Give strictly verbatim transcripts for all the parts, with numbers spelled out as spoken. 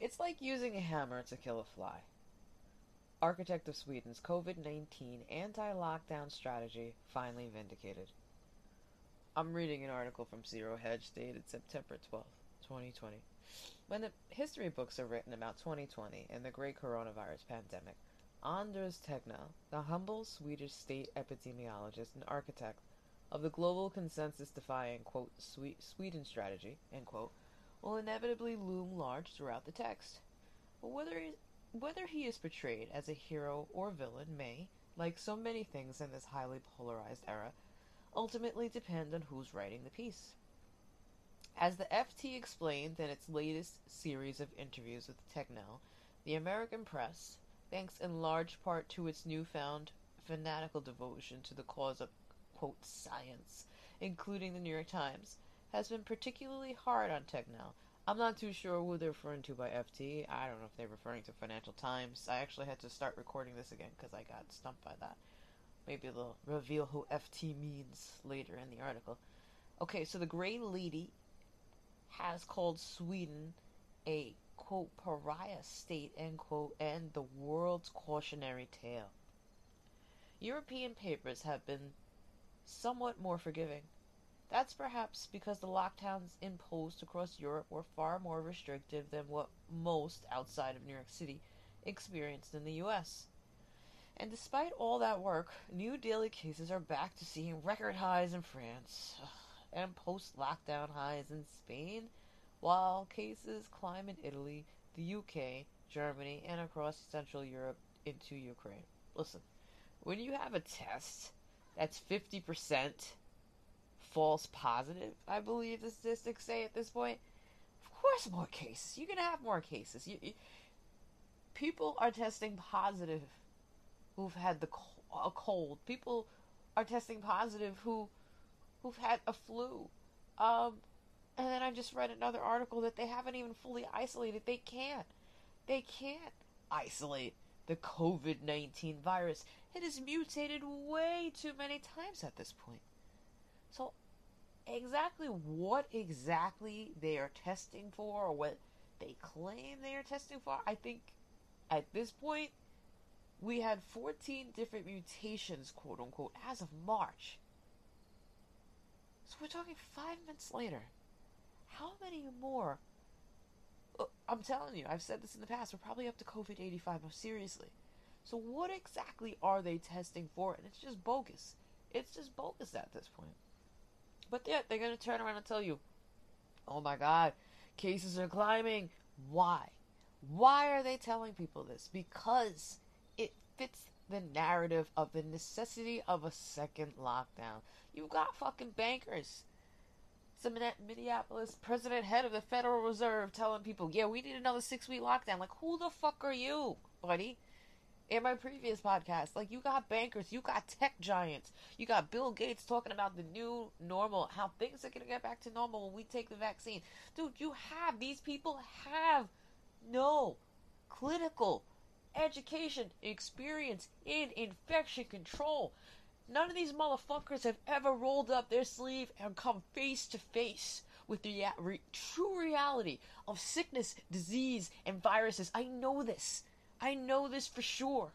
It's like using a hammer to kill a fly. Architect of Sweden's COVID nineteen anti-lockdown strategy finally vindicated. I'm reading an article from Zero Hedge dated September twelfth, twenty twenty. When the history books are written about twenty twenty and the great coronavirus pandemic, Anders Tegnell, the humble Swedish state epidemiologist and architect of the global consensus-defying, quote, Sweden strategy, end quote, will inevitably loom large throughout the text. But whether he, whether he is portrayed as a hero or villain may, like so many things in this highly polarized era, ultimately depend on who's writing the piece. As the F T explained in its latest series of interviews with Tegnell, the American press, thanks in large part to its newfound fanatical devotion to the cause of, quote, science, including the New York Times, has been particularly hard on Tegnell. I'm not too sure who they're referring to by F T. I don't know if they're referring to Financial Times. I actually had to start recording this again because I got stumped by that. Maybe they'll reveal who F T means later in the article. Okay, so the Grey Lady has called Sweden a, quote, pariah state, end quote, and the world's cautionary tale. European papers have been somewhat more forgiving. That's perhaps because the lockdowns imposed across Europe were far more restrictive than what most outside of New York City experienced in the U S. And despite all that work, new daily cases are back to seeing record highs in France, and post-lockdown highs in Spain, while cases climb in Italy, the U K, Germany, and across Central Europe into Ukraine. Listen, when you have a test that's fifty percent false positive, I believe the statistics say at this point, of course more cases. You're going to have more cases. You, you, people are testing positive who've had the a cold. People are testing positive who... who've had a flu, um, and then I just read another article that they haven't even fully isolated. They can't, they can't isolate the COVID nineteen virus. It has mutated way too many times at this point. So, exactly what exactly they are testing for, or what they claim they are testing for, I think at this point we had fourteen different mutations, quote unquote, as of March. So we're talking five months later. How many more? I'm telling you, I've said this in the past, we're probably up to COVID eighty-five, seriously. So what exactly are they testing for? And it's just bogus. It's just bogus at this point. But yeah, they're going to turn around and tell you, oh my God, cases are climbing. Why? Why are they telling people this? Because it fits the narrative of the necessity of a second lockdown. You've got fucking bankers. Some Minneapolis president, head of the Federal Reserve, telling people, yeah, we need another six-week lockdown. Like, who the fuck are you, buddy? In my previous podcast, like, you got bankers, you got tech giants, you got Bill Gates talking about the new normal, how things are going to get back to normal when we take the vaccine. Dude, you have, these people have no clinical education, experience in infection control. None of these motherfuckers have ever rolled up their sleeve and come face to face with the re- true reality of sickness, disease, and viruses. I know this. I know this for sure.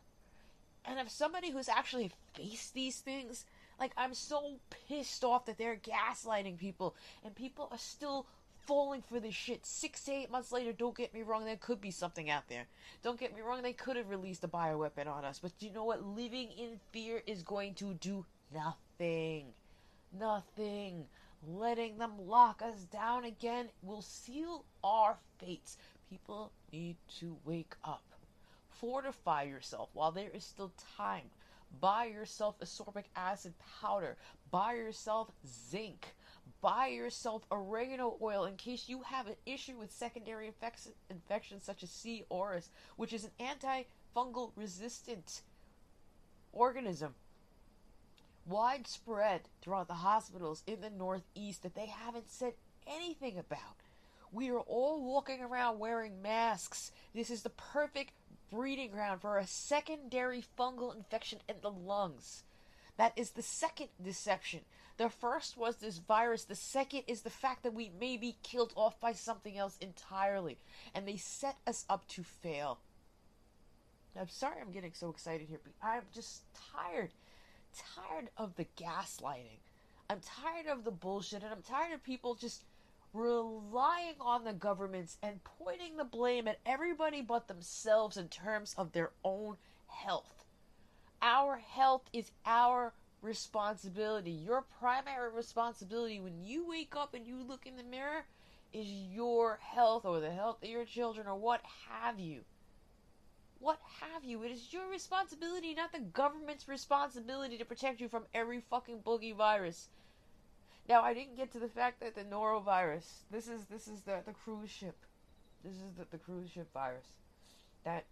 And if somebody who's actually faced these things, like, I'm so pissed off that they're gaslighting people, and people are still falling for this shit six to eight months later. Don't get me wrong, there could be something out there. Don't get me wrong, they could have released a bioweapon on us, but you know what? Living in fear is going to do nothing. Nothing. Letting them lock us down again will seal our fates. People need to wake up. Fortify yourself while there is still time. Buy yourself ascorbic acid powder. Buy yourself zinc. Buy yourself oregano oil in case you have an issue with secondary infections, infections such as C. auris, which is an antifungal resistant organism widespread throughout the hospitals in the Northeast that they haven't said anything about. We are all walking around wearing masks. This is the perfect breeding ground for a secondary fungal infection in the lungs. That is the second deception. The first was this virus. The second is the fact that we may be killed off by something else entirely. And they set us up to fail. I'm sorry I'm getting so excited here, but I'm just tired. Tired of the gaslighting. I'm tired of the bullshit, and I'm tired of people just relying on the governments and pointing the blame at everybody but themselves in terms of their own health. Our health is our responsibility. Your primary responsibility when you wake up and you look in the mirror is your health or the health of your children or what have you. What have you? It is your responsibility, not the government's responsibility, to protect you from every fucking boogie virus. Now, I didn't get to the fact that the norovirus, this is this is the, the cruise ship. This is the, the cruise ship virus. That,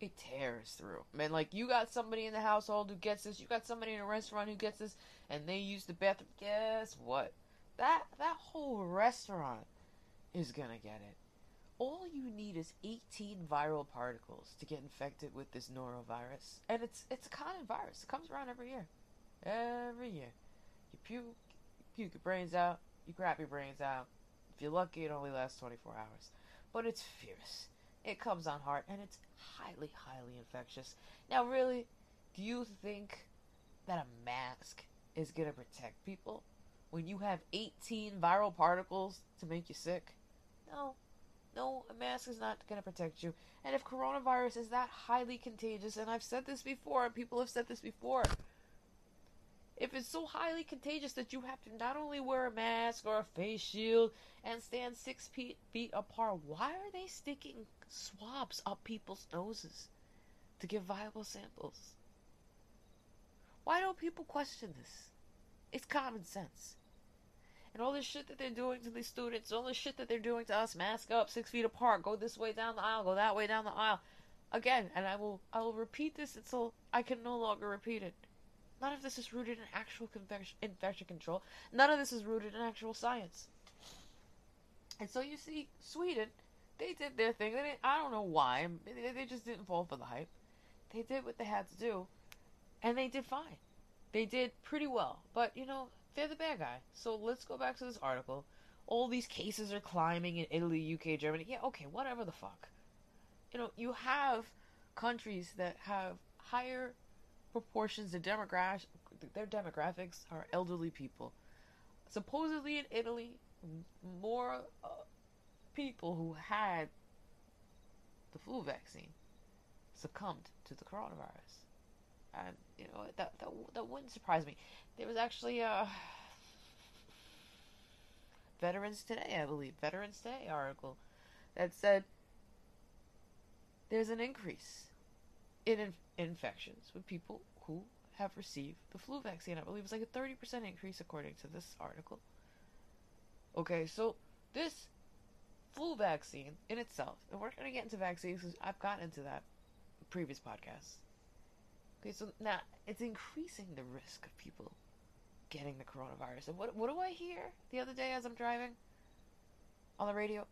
it tears through. Man, like, you got somebody in the household who gets this, you got somebody in a restaurant who gets this, and they use the bathroom. Guess what? That, that whole restaurant is gonna get it. All you need is eighteen viral particles to get infected with this norovirus. And it's it's a common virus. It comes around every year. Every year. You puke, you puke your brains out. You crap your brains out. If you're lucky, it only lasts twenty-four hours. But it's fierce. It comes on hard, and it's highly, highly infectious. Now, really, do you think that a mask is going to protect people when you have eighteen viral particles to make you sick? No. No, a mask is not going to protect you. And if coronavirus is that highly contagious, and I've said this before, and people have said this before, if it's so highly contagious that you have to not only wear a mask or a face shield and stand six feet, feet apart, why are they sticking swabs up people's noses to give viable samples? Why don't people question this? It's common sense. And all this shit that they're doing to these students, all this shit that they're doing to us, mask up, six feet apart, go this way down the aisle, go that way down the aisle. Again, and I will I will repeat this until I can no longer repeat it. None of this is rooted in actual infection control. None of this is rooted in actual science. And so you see, Sweden, they did their thing. They didn't, I don't know why. They just didn't fall for the hype. They did what they had to do, and they did fine. They did pretty well. But, you know, they're the bad guy. So let's go back to this article. All these cases are climbing in Italy, U K, Germany. Yeah, okay, whatever the fuck. You know, you have countries that have higher proportions of demogra- their demographics are elderly people. Supposedly in Italy, more uh, people who had the flu vaccine succumbed to the coronavirus. And, you know, that, that that wouldn't surprise me. There was actually a Veterans Today, I believe, Veterans Today article that said there's an increase in inf- infections with people who have received the flu vaccine. I believe it was like a thirty percent increase according to this article. Okay, so this flu vaccine in itself, and we're going to get into vaccines because I've gotten into that in previous podcasts. Okay, so now it's increasing the risk of people getting the coronavirus. And what what do I hear the other day as I'm driving on the radio?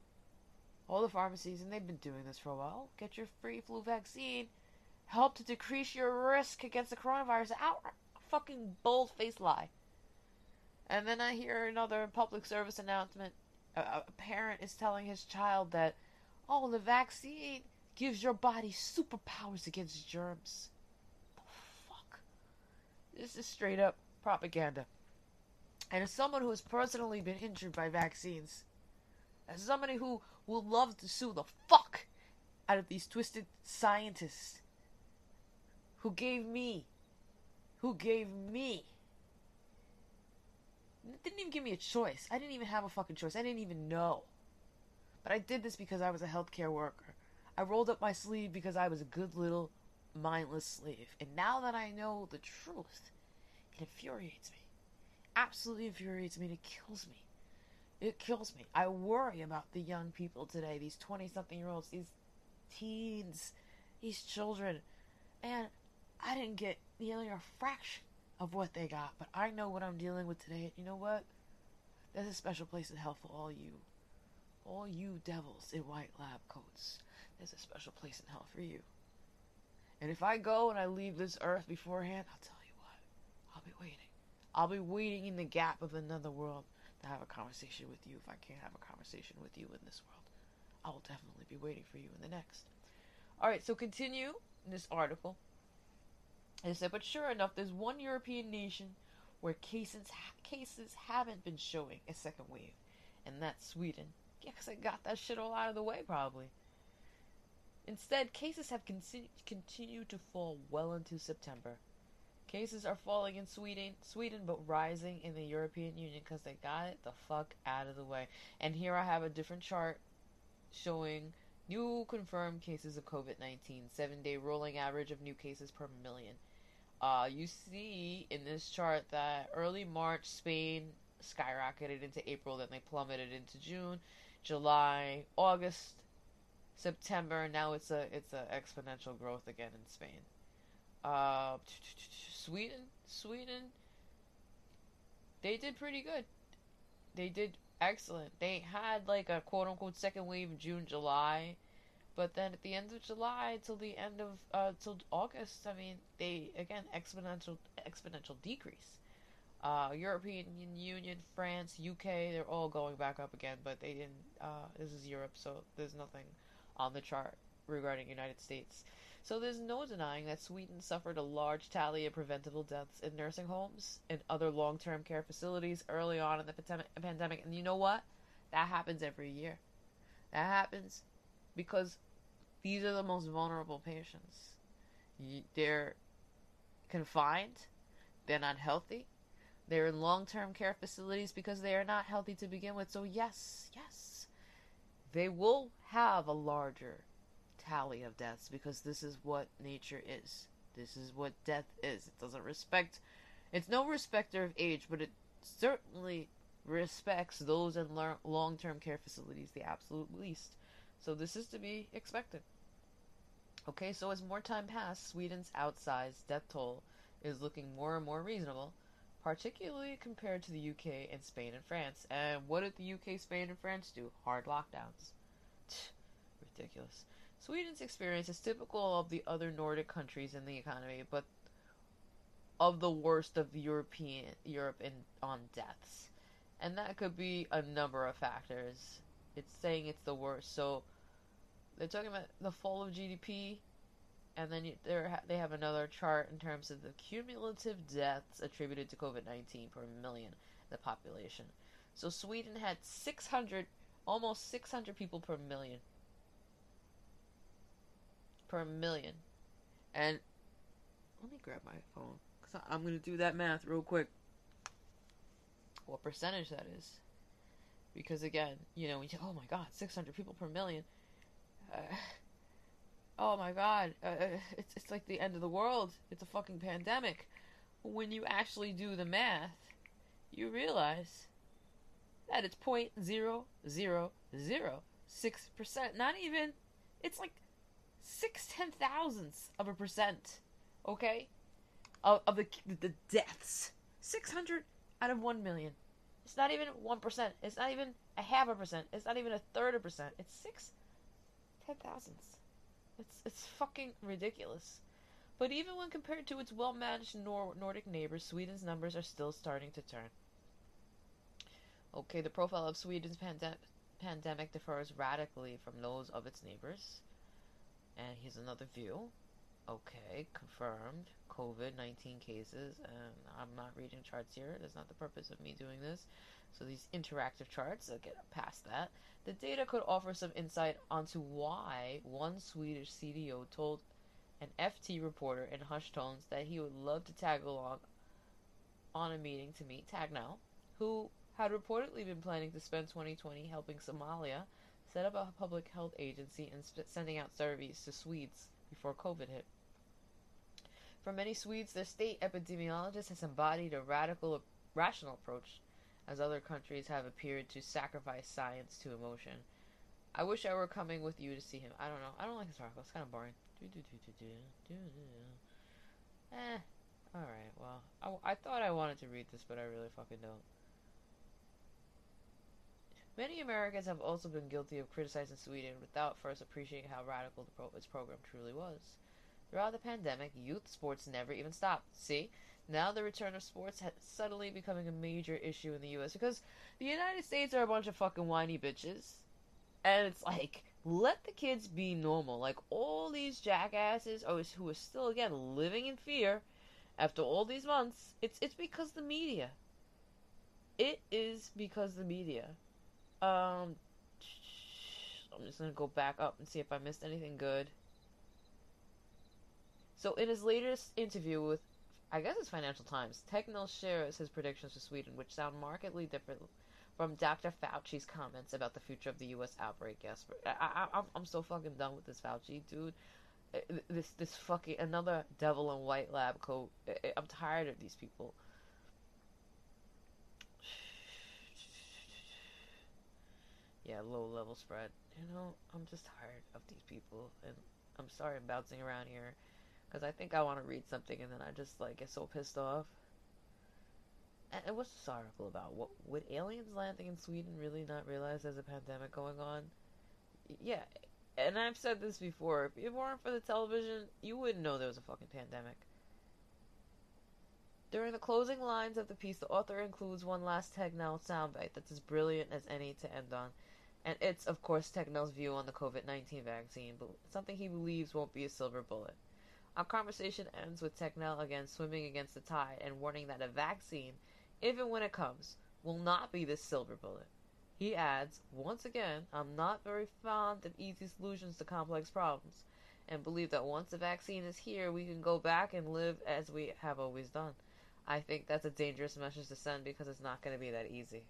All the pharmacies, and they've been doing this for a while, get your free flu vaccine, help to decrease your risk against the coronavirus. Out, fucking bold-faced lie. And then I hear another public service announcement. A, a parent is telling his child that, oh, the vaccine gives your body superpowers against germs. This is straight up propaganda. And as someone who has personally been injured by vaccines, as somebody who will love to sue the fuck out of these twisted scientists who gave me, who gave me, didn't even give me a choice. I didn't even have a fucking choice. I didn't even know. But I did this because I was a healthcare worker. I rolled up my sleeve because I was a good little mindless slave. And now that I know the truth, it infuriates me. Absolutely infuriates me. And it kills me. It kills me. I worry about the young people today, these twenty-something-year-olds, these teens, these children. Man, I didn't get nearly a fraction of what they got, but I know what I'm dealing with today. You know what? There's a special place in hell for all you. All you devils in white lab coats. There's a special place in hell for you. And if I go and I leave this earth beforehand, I'll tell you what, I'll be waiting. I'll be waiting in the gap of another world to have a conversation with you. If I can't have a conversation with you in this world, I will definitely be waiting for you in the next. Alright, so continue in this article. They said, but sure enough, there's one European nation where cases ha- cases haven't been showing a second wave, and that's Sweden. Yeah, because I got that shit all out of the way, probably. Instead, cases have con- continued to fall well into September. Cases are falling in Sweden, Sweden, but rising in the European Union because they got it the fuck out of the way. And here I have a different chart showing new confirmed cases of COVID nineteen, seven-day rolling average of new cases per million. Uh, you see in this chart that early March, Spain skyrocketed into April, then they plummeted into June, July, August, September. Now it's a it's a exponential growth again in Spain. Uh, Sweden, Sweden, they did pretty good. They did excellent. They had like a quote-unquote second wave in June, July, but then at the end of July till the end of uh till August, I mean, they again exponential exponential decrease. Uh, European Union, France, U K, they're all going back up again, but they didn't. Uh, this is Europe, so there's nothing on the chart regarding United States. So there's no denying that Sweden suffered a large tally of preventable deaths in nursing homes and other long-term care facilities early on in the pandemic. And you know what? That happens every year. That happens because these are the most vulnerable patients. They're confined. They're not healthy. They're in long-term care facilities because they are not healthy to begin with. So yes, yes, they will have a larger tally of deaths because this is what nature is. This is what death is. It doesn't respect, it's no respecter of age, but it certainly respects those in long-term care facilities the absolute least. So this is to be expected. Okay, so as more time passed, Sweden's outsized death toll is looking more and more reasonable, particularly compared to the U K and Spain and France. And what did the U K, Spain, and France do? Hard lockdowns. Tch, ridiculous. Sweden's experience is typical of the other Nordic countries in the economy, but of the worst of European Europe in, on deaths. And that could be a number of factors. It's saying it's the worst. So they're talking about the fall of G D P, and then you, they have another chart in terms of the cumulative deaths attributed to COVID nineteen per million the population. So Sweden had six hundred, almost six hundred people per million. Per million. And let me grab my phone, because I'm going to do that math real quick. What percentage that is. Because again, you know, we say, oh my god, six hundred people per million. Uh, oh my god, uh, it's, it's like the end of the world. It's a fucking pandemic. When you actually do the math, you realize that it's zero point zero zero zero six percent. Not even, it's like six ten thousandths of a percent, okay, of, of the the deaths. six hundred out of one million. It's not even one percent. It's not even a half a percent. It's not even a third of a percent. It's six ten thousandths. It's it's fucking ridiculous. But even when compared to its well-managed Nor- Nordic neighbors, Sweden's numbers are still starting to turn. Okay, the profile of Sweden's pandem- pandemic differs radically from those of its neighbors. And here's another view. Okay, confirmed COVID nineteen cases. And I'm not reading charts here. That's not the purpose of me doing this. So these interactive charts, I'll get past that. The data could offer some insight onto why one Swedish C D O told an F T reporter in hushed tones that he would love to tag along on a meeting to meet Tegnell, who had reportedly been planning to spend twenty twenty helping Somalia set up a public health agency and sp- sending out surveys to Swedes before COVID hit. For many Swedes, their state epidemiologist has embodied a radical, rational approach, as other countries have appeared to sacrifice science to emotion. I wish I were coming with you to see him. I don't know. I don't like this article. It's kind of boring. Do, do, do, do, do, do, do. Eh. Alright, well. I, w- I thought I wanted to read this, but I really fucking don't. Many Americans have also been guilty of criticizing Sweden without first appreciating how radical the pro- its program truly was. Throughout the pandemic, youth sports never even stopped. See? Now the return of sports has suddenly becoming a major issue in the U S because the United States are a bunch of fucking whiny bitches. And it's like, let the kids be normal. Like, all these jackasses who are still, again, living in fear after all these months, it's it's because the media. It is because the media. Um, I'm just going to go back up and see if I missed anything good. So in his latest interview with, I guess it's Financial Times, Tegnell shares his predictions for Sweden, which sound markedly different from Doctor Fauci's comments about the future of the U S outbreak. Yes, I, I, I'm so fucking done with this Fauci, dude. This this fucking, another devil in white lab coat. I'm tired of these people. Yeah, low level spread. You know, I'm just tired of these people. And I'm sorry I'm bouncing around here, because I think I want to read something and then I just like get so pissed off. And what's this article about? What, would aliens landing in Sweden really not realize there's a pandemic going on? Yeah, and I've said this before. If it weren't for the television, you wouldn't know there was a fucking pandemic. During the closing lines of the piece, the author includes one last Tegnell soundbite that's as brilliant as any to end on. And it's, of course, Tegnell's view on the COVID nineteen vaccine, but something he believes won't be a silver bullet. Our conversation ends with Tegnell again swimming against the tide and warning that a vaccine, even when it comes, will not be this silver bullet. He adds, once again, I'm not very fond of easy solutions to complex problems, and believe that once the vaccine is here, we can go back and live as we have always done. I think that's a dangerous message to send because it's not going to be that easy.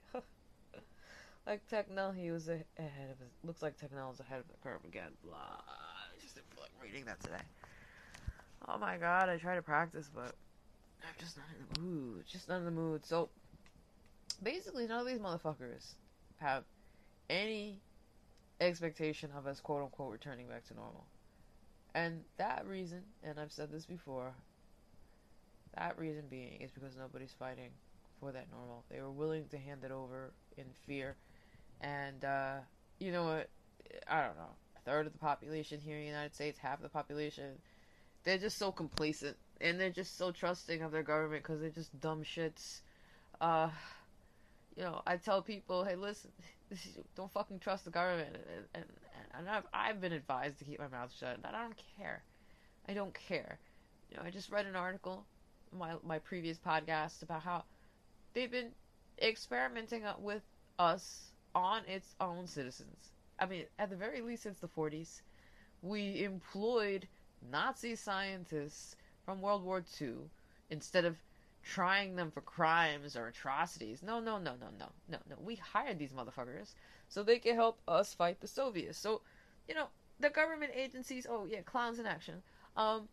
Like Tegnell, he was ahead of his, looks like Tegnell is ahead of the curve again. Blah. I just didn't feel like reading that today. Oh my god, I try to practice, but I'm just not in the mood. Just not in the mood. So, basically, none of these motherfuckers have any expectation of us, quote-unquote, returning back to normal. And that reason, and I've said this before, that reason being is because nobody's fighting for that normal. They were willing to hand it over in fear. And, uh, you know what? I don't know. A third of the population here in the United States, half the population, they're just so complacent, and they're just so trusting of their government because they're just dumb shits. Uh, you know, I tell people, hey, listen, don't fucking trust the government. And, and, and I've, I've been advised to keep my mouth shut, and I don't care. I don't care. You know, I just read an article in my, my previous podcast about how they've been experimenting with us on its own citizens. I mean, at the very least since the forties, we employed Nazi scientists from World War Two instead of trying them for crimes or atrocities. No, no, no, no, no, no, no. We hired these motherfuckers so they could help us fight the Soviets. So, you know, the government agencies, oh yeah, clowns in action. Um,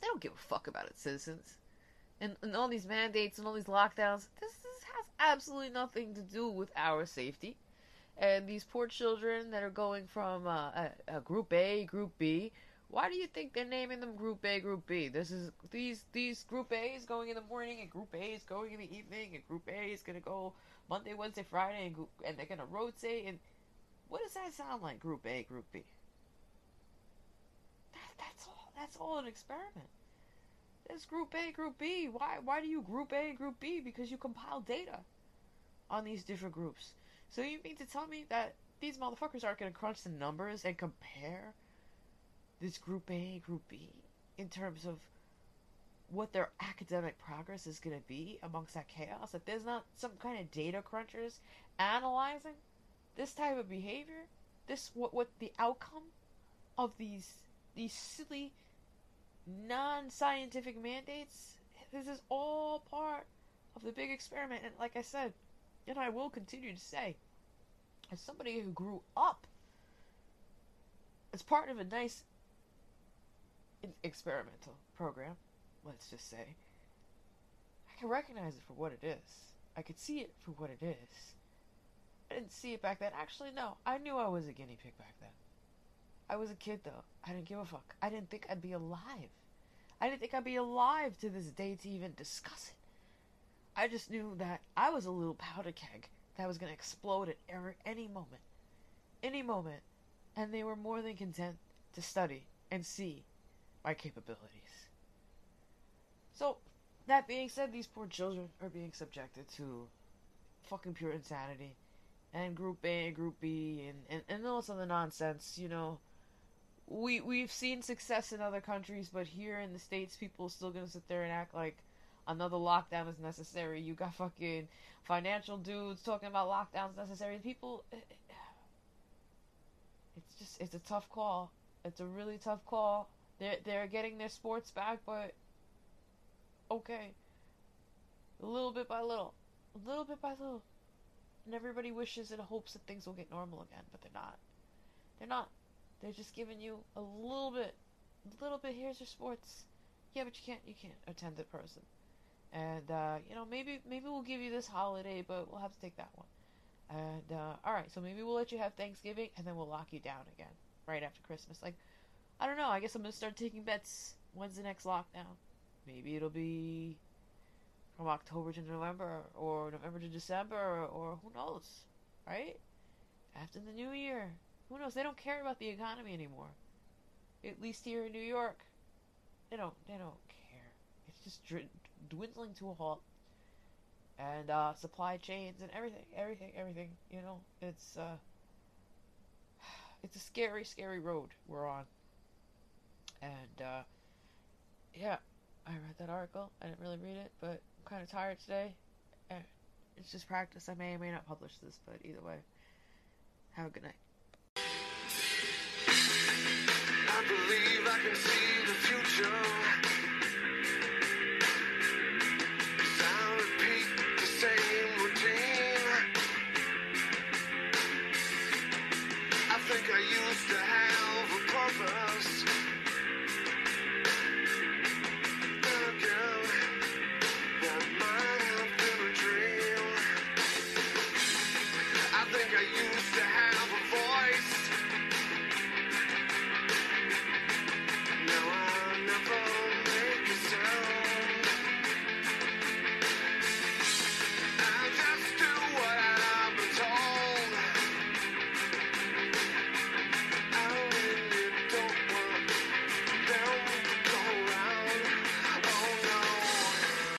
they don't give a fuck about its citizens. And, and all these mandates and all these lockdowns, this, this has absolutely nothing to do with our safety. And these poor children that are going from uh, a, a Group A, Group B, why do you think they're naming them Group A, Group B? This is these these Group A is going in the morning, and Group A is going in the evening, and Group A is gonna go Monday, Wednesday, Friday, and, and they're gonna rotate. And what does that sound like? Group A, Group B. That, that's all. That's all an experiment. There's Group A, Group B. Why why do you Group A and Group B? Because you compile data on these different groups. So you mean to tell me that these motherfuckers aren't gonna crunch the numbers and compare this Group A, Group B, in terms of what their academic progress is going to be amongst that chaos? If there's not some kind of data crunchers analyzing this type of behavior, this what what the outcome of these these silly non-scientific mandates, this is all part of the big experiment. And like I said, and I will continue to say, as somebody who grew up as part of a nice experimental program, let's just say, I can recognize it for what it is. I could see it for what it is. I didn't see it back then. Actually, no, I knew I was a guinea pig back then. I was a kid, though. I didn't give a fuck. I didn't think I'd be alive. I didn't think I'd be alive to this day to even discuss it. I just knew that I was a little powder keg that was going to explode at every, any moment. Any moment. And they were more than content to study and see my capabilities. So That being said, these poor children are being subjected to fucking pure insanity. And Group A and Group B and, and, and all this other nonsense, you know. We, we've seen success in other countries, but here in the States, people are still going to sit there and act like another lockdown is necessary. You got fucking financial dudes talking about lockdowns necessary. People, it's just, it's a tough call. It's a really tough call. They're, they're getting their sports back, but okay. A little bit by little. A little bit by little. And everybody wishes and hopes that things will get normal again, but they're not. They're not. They're just giving you a little bit. A little bit, here's your sports. Yeah, but you can't, you can't attend in person. And, uh, you know, maybe maybe we'll give you this holiday, but we'll have to take that one. And, uh, alright, so maybe we'll let you have Thanksgiving, and then we'll lock you down again, right after Christmas. Like, I don't know, I guess I'm going to start taking bets. When's the next lockdown? Maybe it'll be from October to November, or November to December, or, or who knows, right? After the new year. Who knows, they don't care about the economy anymore. At least here in New York. They don't, they don't care. It's just dr- dwindling to a halt, and uh, supply chains and everything, everything, everything. You know, it's uh, it's a scary, scary road we're on. And uh, yeah, I read that article. I didn't really read it, but I'm kind of tired today. And it's just practice. I may or may not publish this, but either way, have a good night. I believe I can see the future. I used to have a purpose.